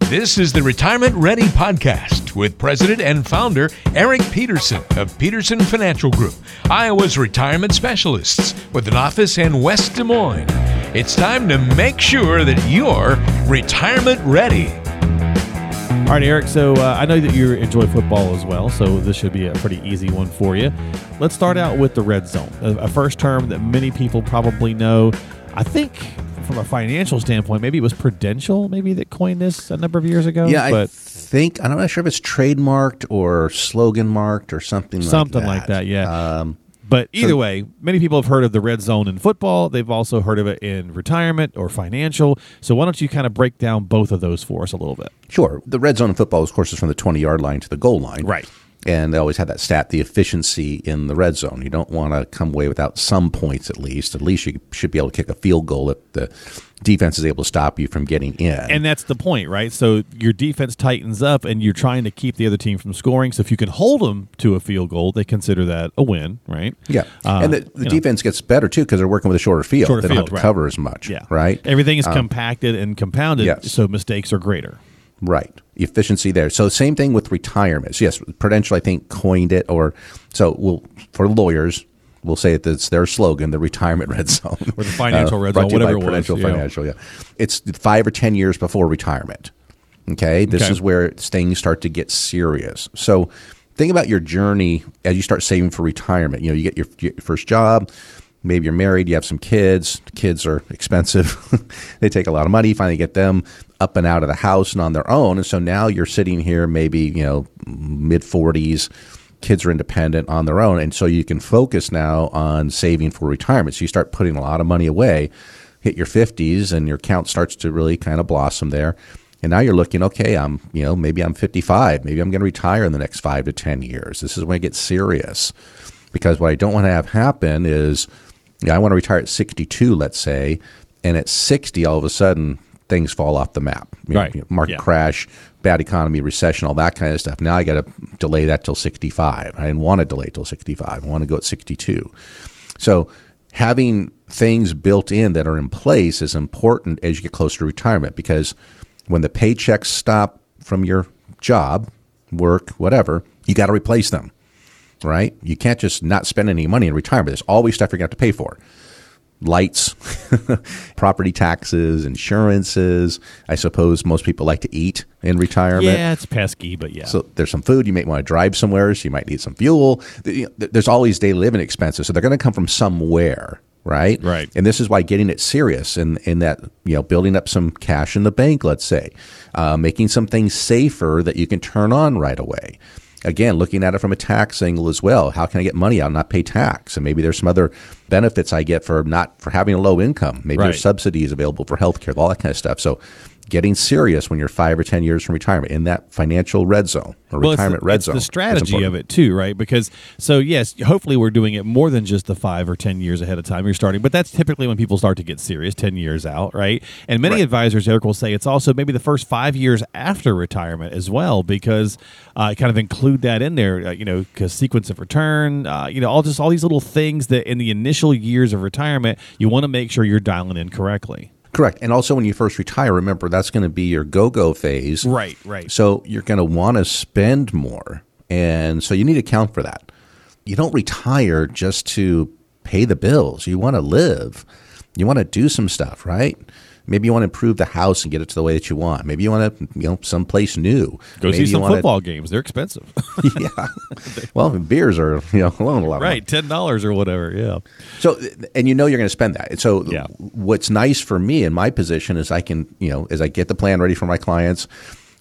This is the Retirement Ready Podcast with President and Founder Eric Peterson of Peterson Financial Group, Iowa's retirement specialists with an office in West Des Moines. It's time to make sure that you're retirement ready. All right, Eric, so I know that you enjoy football as well, so this should be a pretty easy one for you. Let's start out with the red zone, a first term that many people probably know. I think from a financial standpoint, maybe it was Prudential that coined this a number of years ago. Yeah, but I think, I'm not sure if it's trademarked or slogan marked or something like that. Something like that, yeah. But either way, many people have heard of the red zone in football. They've also heard of it in retirement or financial. So why don't you kind of break down both of those for us a little bit? Sure. The red zone in football, of course, is from the 20-yard line to the goal line. Right. And they always have that stat, the efficiency in the red zone. You don't want to come away without some points at least. At least you should be able to kick a field goal if the defense is able to stop you from getting in. And that's the point, right? So your defense tightens up, and you're trying to keep the other team from scoring. So if you can hold them to a field goal, they consider that a win, right? Yeah. And the defense gets better, too, because they're working with a shorter field. They don't have to cover as much, right? Everything is compacted and compounded, so mistakes are greater. Right. Efficiency there. So same thing with retirements. Yes, Prudential, I think, coined it. For lawyers, we'll say that it's their slogan, the retirement red zone. Or the financial red zone, whatever it was. Prudential Financial, yeah. It's 5 or 10 years before retirement. Okay? This is where things start to get serious. So think about your journey as you start saving for retirement. You know, you get your first job. Maybe you're married, you have some kids. Kids are expensive. They take a lot of money. You finally get them up and out of the house and on their own. And so now you're sitting here maybe, mid-40s. Kids are independent on their own. And so you can focus now on saving for retirement. So you start putting a lot of money away, hit your 50s, and your account starts to really kind of blossom there. And now you're looking, okay, maybe I'm 55. Maybe I'm going to retire in the next 5 to 10 years. This is when it gets serious. Because what I don't want to have happen is I want to retire at 62, let's say, and at 60, all of a sudden, things fall off the map. Right. Market crash, bad economy, recession, all that kind of stuff. Now I got to delay that till 65. I didn't want to delay till 65. I want to go at 62. So having things built in that are in place is important as you get closer to retirement, because when the paychecks stop from your job, work, whatever, you got to replace them. Right? You can't just not spend any money in retirement. There's always stuff you're going to have to pay for. Lights, property taxes, insurances. I suppose most people like to eat in retirement. Yeah, it's pesky, but yeah. So there's some food. You may want to drive somewhere, so you might need some fuel. There's always daily living expenses, so they're going to come from somewhere, right? Right. And this is why getting it serious in that, building up some cash in the bank, let's say, making some things safer that you can turn on right away. Again, looking at it from a tax angle as well. How can I get money out and not pay tax? And maybe there's some other benefits I get for having a low income. Maybe there's subsidies available for healthcare, all that kind of stuff. So getting serious when you're 5 or 10 years from retirement in that financial red zone or retirement red zone. It's the strategy of it too, right? Because hopefully we're doing it more than just the 5 or 10 years ahead of time you're starting, but that's typically when people start to get serious, 10 years out, right? And many advisors, Eric, will say it's also maybe the first 5 years after retirement as well, because kind of include that in there, because sequence of return, all these little things that in the initial years of retirement you want to make sure you're dialing in correctly. Correct. And also when you first retire, remember, that's going to be your go-go phase. Right, right. So you're going to want to spend more. And so you need to account for that. You don't retire just to pay the bills. You want to live. You want to do some stuff, right? Maybe you want to improve the house and get it to the way that you want. Maybe you want to, someplace new. Maybe see some football games. They're expensive. Yeah. Well, beers are, alone a lot. Right, $10 or whatever, yeah. So, and you're going to spend that. So what's nice for me in my position is I can, as I get the plan ready for my clients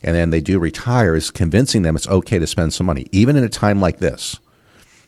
and then they do retire, is convincing them it's okay to spend some money, even in a time like this.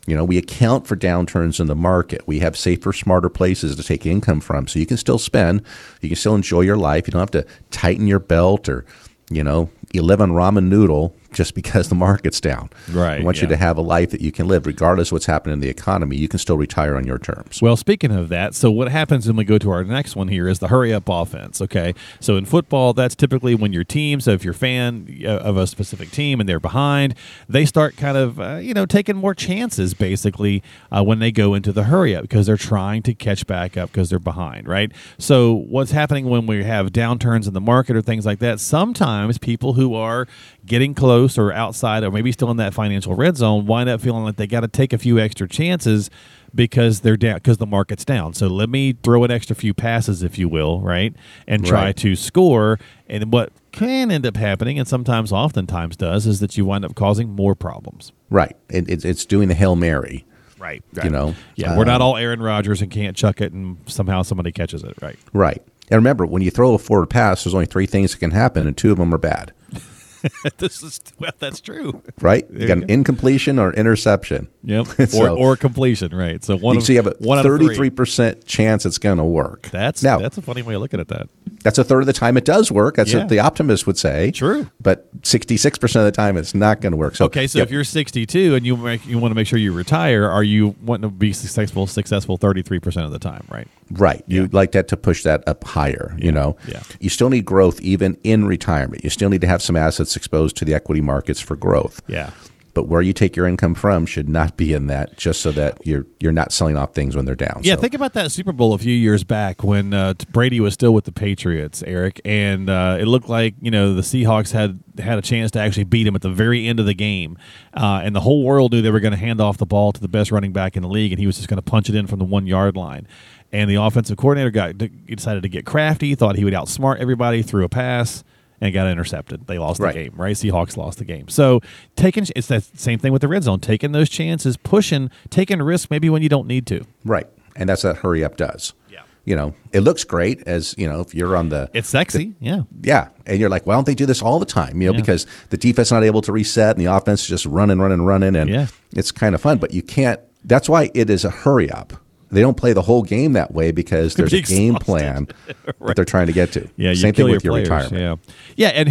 You know, we account for downturns in the market. We have safer, smarter places to take income from. So you can still spend. You can still enjoy your life. You don't have to tighten your belt or, you know, you live on ramen noodle just because the market's down. Right. I want you to have a life that you can live regardless of what's happening in the economy. You can still retire on your terms. Well, speaking of that, so what happens when we go to our next one here is the hurry-up offense, okay? So in football, that's typically when your team, so if you're a fan of a specific team and they're behind, they start kind of, you know, taking more chances basically when they go into the hurry-up because they're trying to catch back up because they're behind, right? So what's happening when we have downturns in the market or things like that, sometimes people who are getting close or outside or maybe still in that financial red zone wind up feeling like they got to take a few extra chances because they're down, because the market's down. So let me throw an extra few passes, if you will, right, and try to score. And what can end up happening, and sometimes oftentimes does, is that you wind up causing more problems. Right. It's doing the Hail Mary. Right. You know? Yeah, we're not all Aaron Rodgers and can't chuck it and somehow somebody catches it. Right. Right. And remember, when you throw a forward pass, there's only three things that can happen, and two of them are bad. Well, that's true, right? You got an incompletion or interception, so, or completion, right? So one, so you have a 33% chance it's going to work. That's a funny way of looking at that. That's a third of the time it does work. That's what the optimist would say. True, but 66% of the time it's not going to work. So if you're 62 and you want to make sure you retire, are you wanting to be successful 33% of the time, right? Right. Yeah. You'd like that to push that up higher. Yeah. You know, you still need growth even in retirement. You still need to have some assets exposed to the equity markets for growth. Yeah. But where you take your income from should not be in that, just so that you're not selling off things when they're down. Yeah, so. Think about that Super Bowl a few years back when Brady was still with the Patriots, Eric, and it looked like, you know, the Seahawks had a chance to actually beat him at the very end of the game, and the whole world knew they were going to hand off the ball to the best running back in the league, and he was just going to punch it in from the 1 yard line. And the offensive coordinator decided to get crafty, thought he would outsmart everybody, threw a pass, and got intercepted. They lost the game, right? Seahawks lost the game. So it's that same thing with the red zone, taking those chances, pushing, taking risk maybe when you don't need to. Right, and that's what hurry up does. Yeah. You know, it looks great as, you know, if you're on the... It's sexy, Yeah, and you're like, why don't they do this all the time? You know, because the defense not able to reset and the offense is just running, and it's kind of fun, but you can't... That's why it is a hurry up. They don't play the whole game that way because there's a game plan that they're trying to get to. Yeah, same thing with your retirement. Yeah, and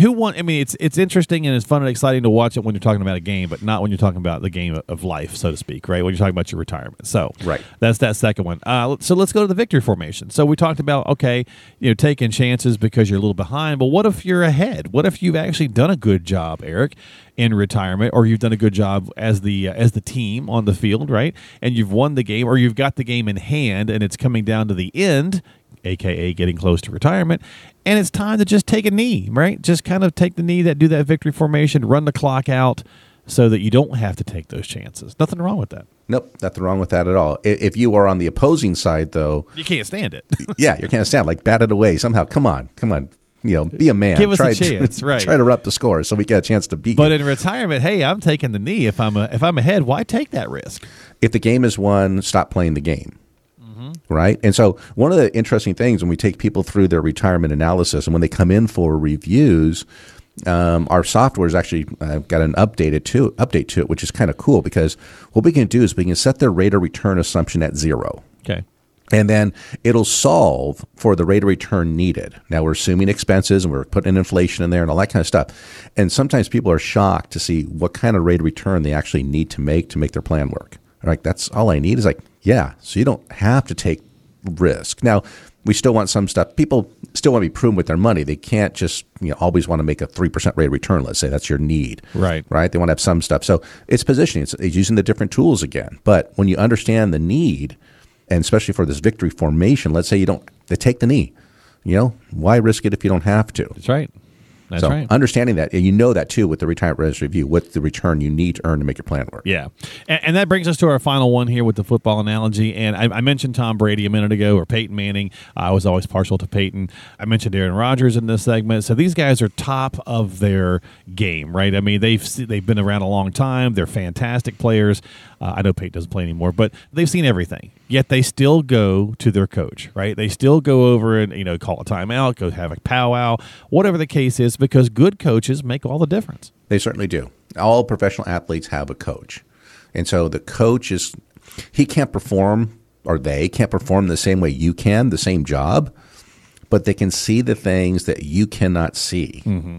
it's interesting and it's fun and exciting to watch it when you're talking about a game, but not when you're talking about the game of life, so to speak, right? When you're talking about your retirement. So that's that second one. So let's go to the victory formation. So we talked about, okay, you know, taking chances because you're a little behind, but what if you're ahead? What if you've actually done a good job, Eric, in retirement, or you've done a good job as the team on the field, right? And you've won the game, or you've got the game in hand, and it's coming down to the end, aka getting close to retirement, and it's time to just take a knee, right? Just kind of take the knee, do that victory formation, run the clock out, so that you don't have to take those chances. Nothing wrong with that. Nope, nothing wrong with that at all. If you are on the opposing side, though, you can't stand it. You can't stand it. Like, bat it away somehow. Come on. You know, be a man. Give us a chance, right? Try to run up the score so we get a chance to beat. But in retirement, hey, I'm taking the knee. If I'm ahead, why take that risk? If the game is won, stop playing the game, right? And so one of the interesting things when we take people through their retirement analysis and when they come in for reviews, our software is actually got an update to it, which is kind of cool because what we can do is we can set their rate of return assumption at 0. Okay. And then it'll solve for the rate of return needed. Now, we're assuming expenses and we're putting inflation in there and all that kind of stuff. And sometimes people are shocked to see what kind of rate of return they actually need to make their plan work. They're like, that's all I need? Is like, yeah, so you don't have to take risk. Now, we still want some stuff. People still want to be prudent with their money. They can't just, you know, always want to make a 3% rate of return, let's say. That's your need. Right? They want to have some stuff. So it's positioning. It's using the different tools again. But when you understand the need, and especially for this victory formation, let's say you don't take the knee. You know, why risk it if you don't have to? That's right. That's right. Understanding that, and you know that too with the retirement readiness review, with the return you need to earn to make your plan work. Yeah. And that brings us to our final one here with the football analogy. And I mentioned Tom Brady a minute ago, or Peyton Manning. I was always partial to Peyton. I mentioned Aaron Rodgers in this segment. So these guys are top of their game, right? I mean, they've been around a long time. They're fantastic players. I know Peyton doesn't play anymore, but they've seen everything. Yet they still go to their coach, right? They still go over and, you know, call a timeout, go have a powwow, whatever the case is, because good coaches make all the difference. They certainly do. All professional athletes have a coach. And so the coach is – he can't perform or they can't perform the same way you can, the same job, but they can see the things that you cannot see, mm-hmm.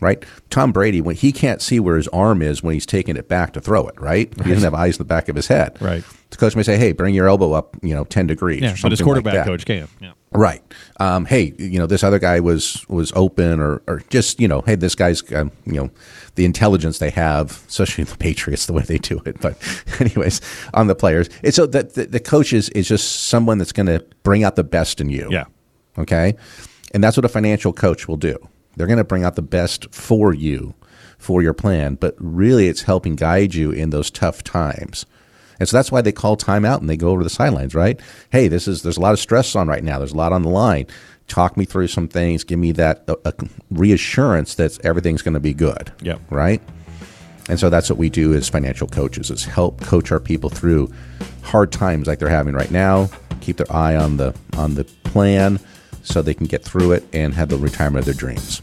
right? Tom Brady, when he can't see where his arm is when he's taking it back to throw it, right? He doesn't have eyes in the back of his head. Right. The coach may say, hey, bring your elbow up, 10 degrees or something like that. But his quarterback coach can. Yeah. Right. Hey, this other guy was open or just, hey, this guy's, the intelligence they have, especially the Patriots, the way they do it. But anyways, on the players. And so the coach is just someone that's going to bring out the best in you. Yeah. Okay? And that's what a financial coach will do. They're going to bring out the best for you, for your plan. But really, it's helping guide you in those tough times. And so that's why they call timeout and they go over to the sidelines, right? Hey, there's a lot of stress on right now. There's a lot on the line. Talk me through some things. Give me that reassurance that everything's going to be good, yeah, right? And so that's what we do as financial coaches, is help coach our people through hard times like they're having right now, keep their eye on the plan so they can get through it and have the retirement of their dreams.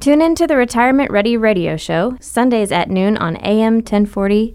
Tune in to the Retirement Ready radio show, Sundays at noon on AM 1040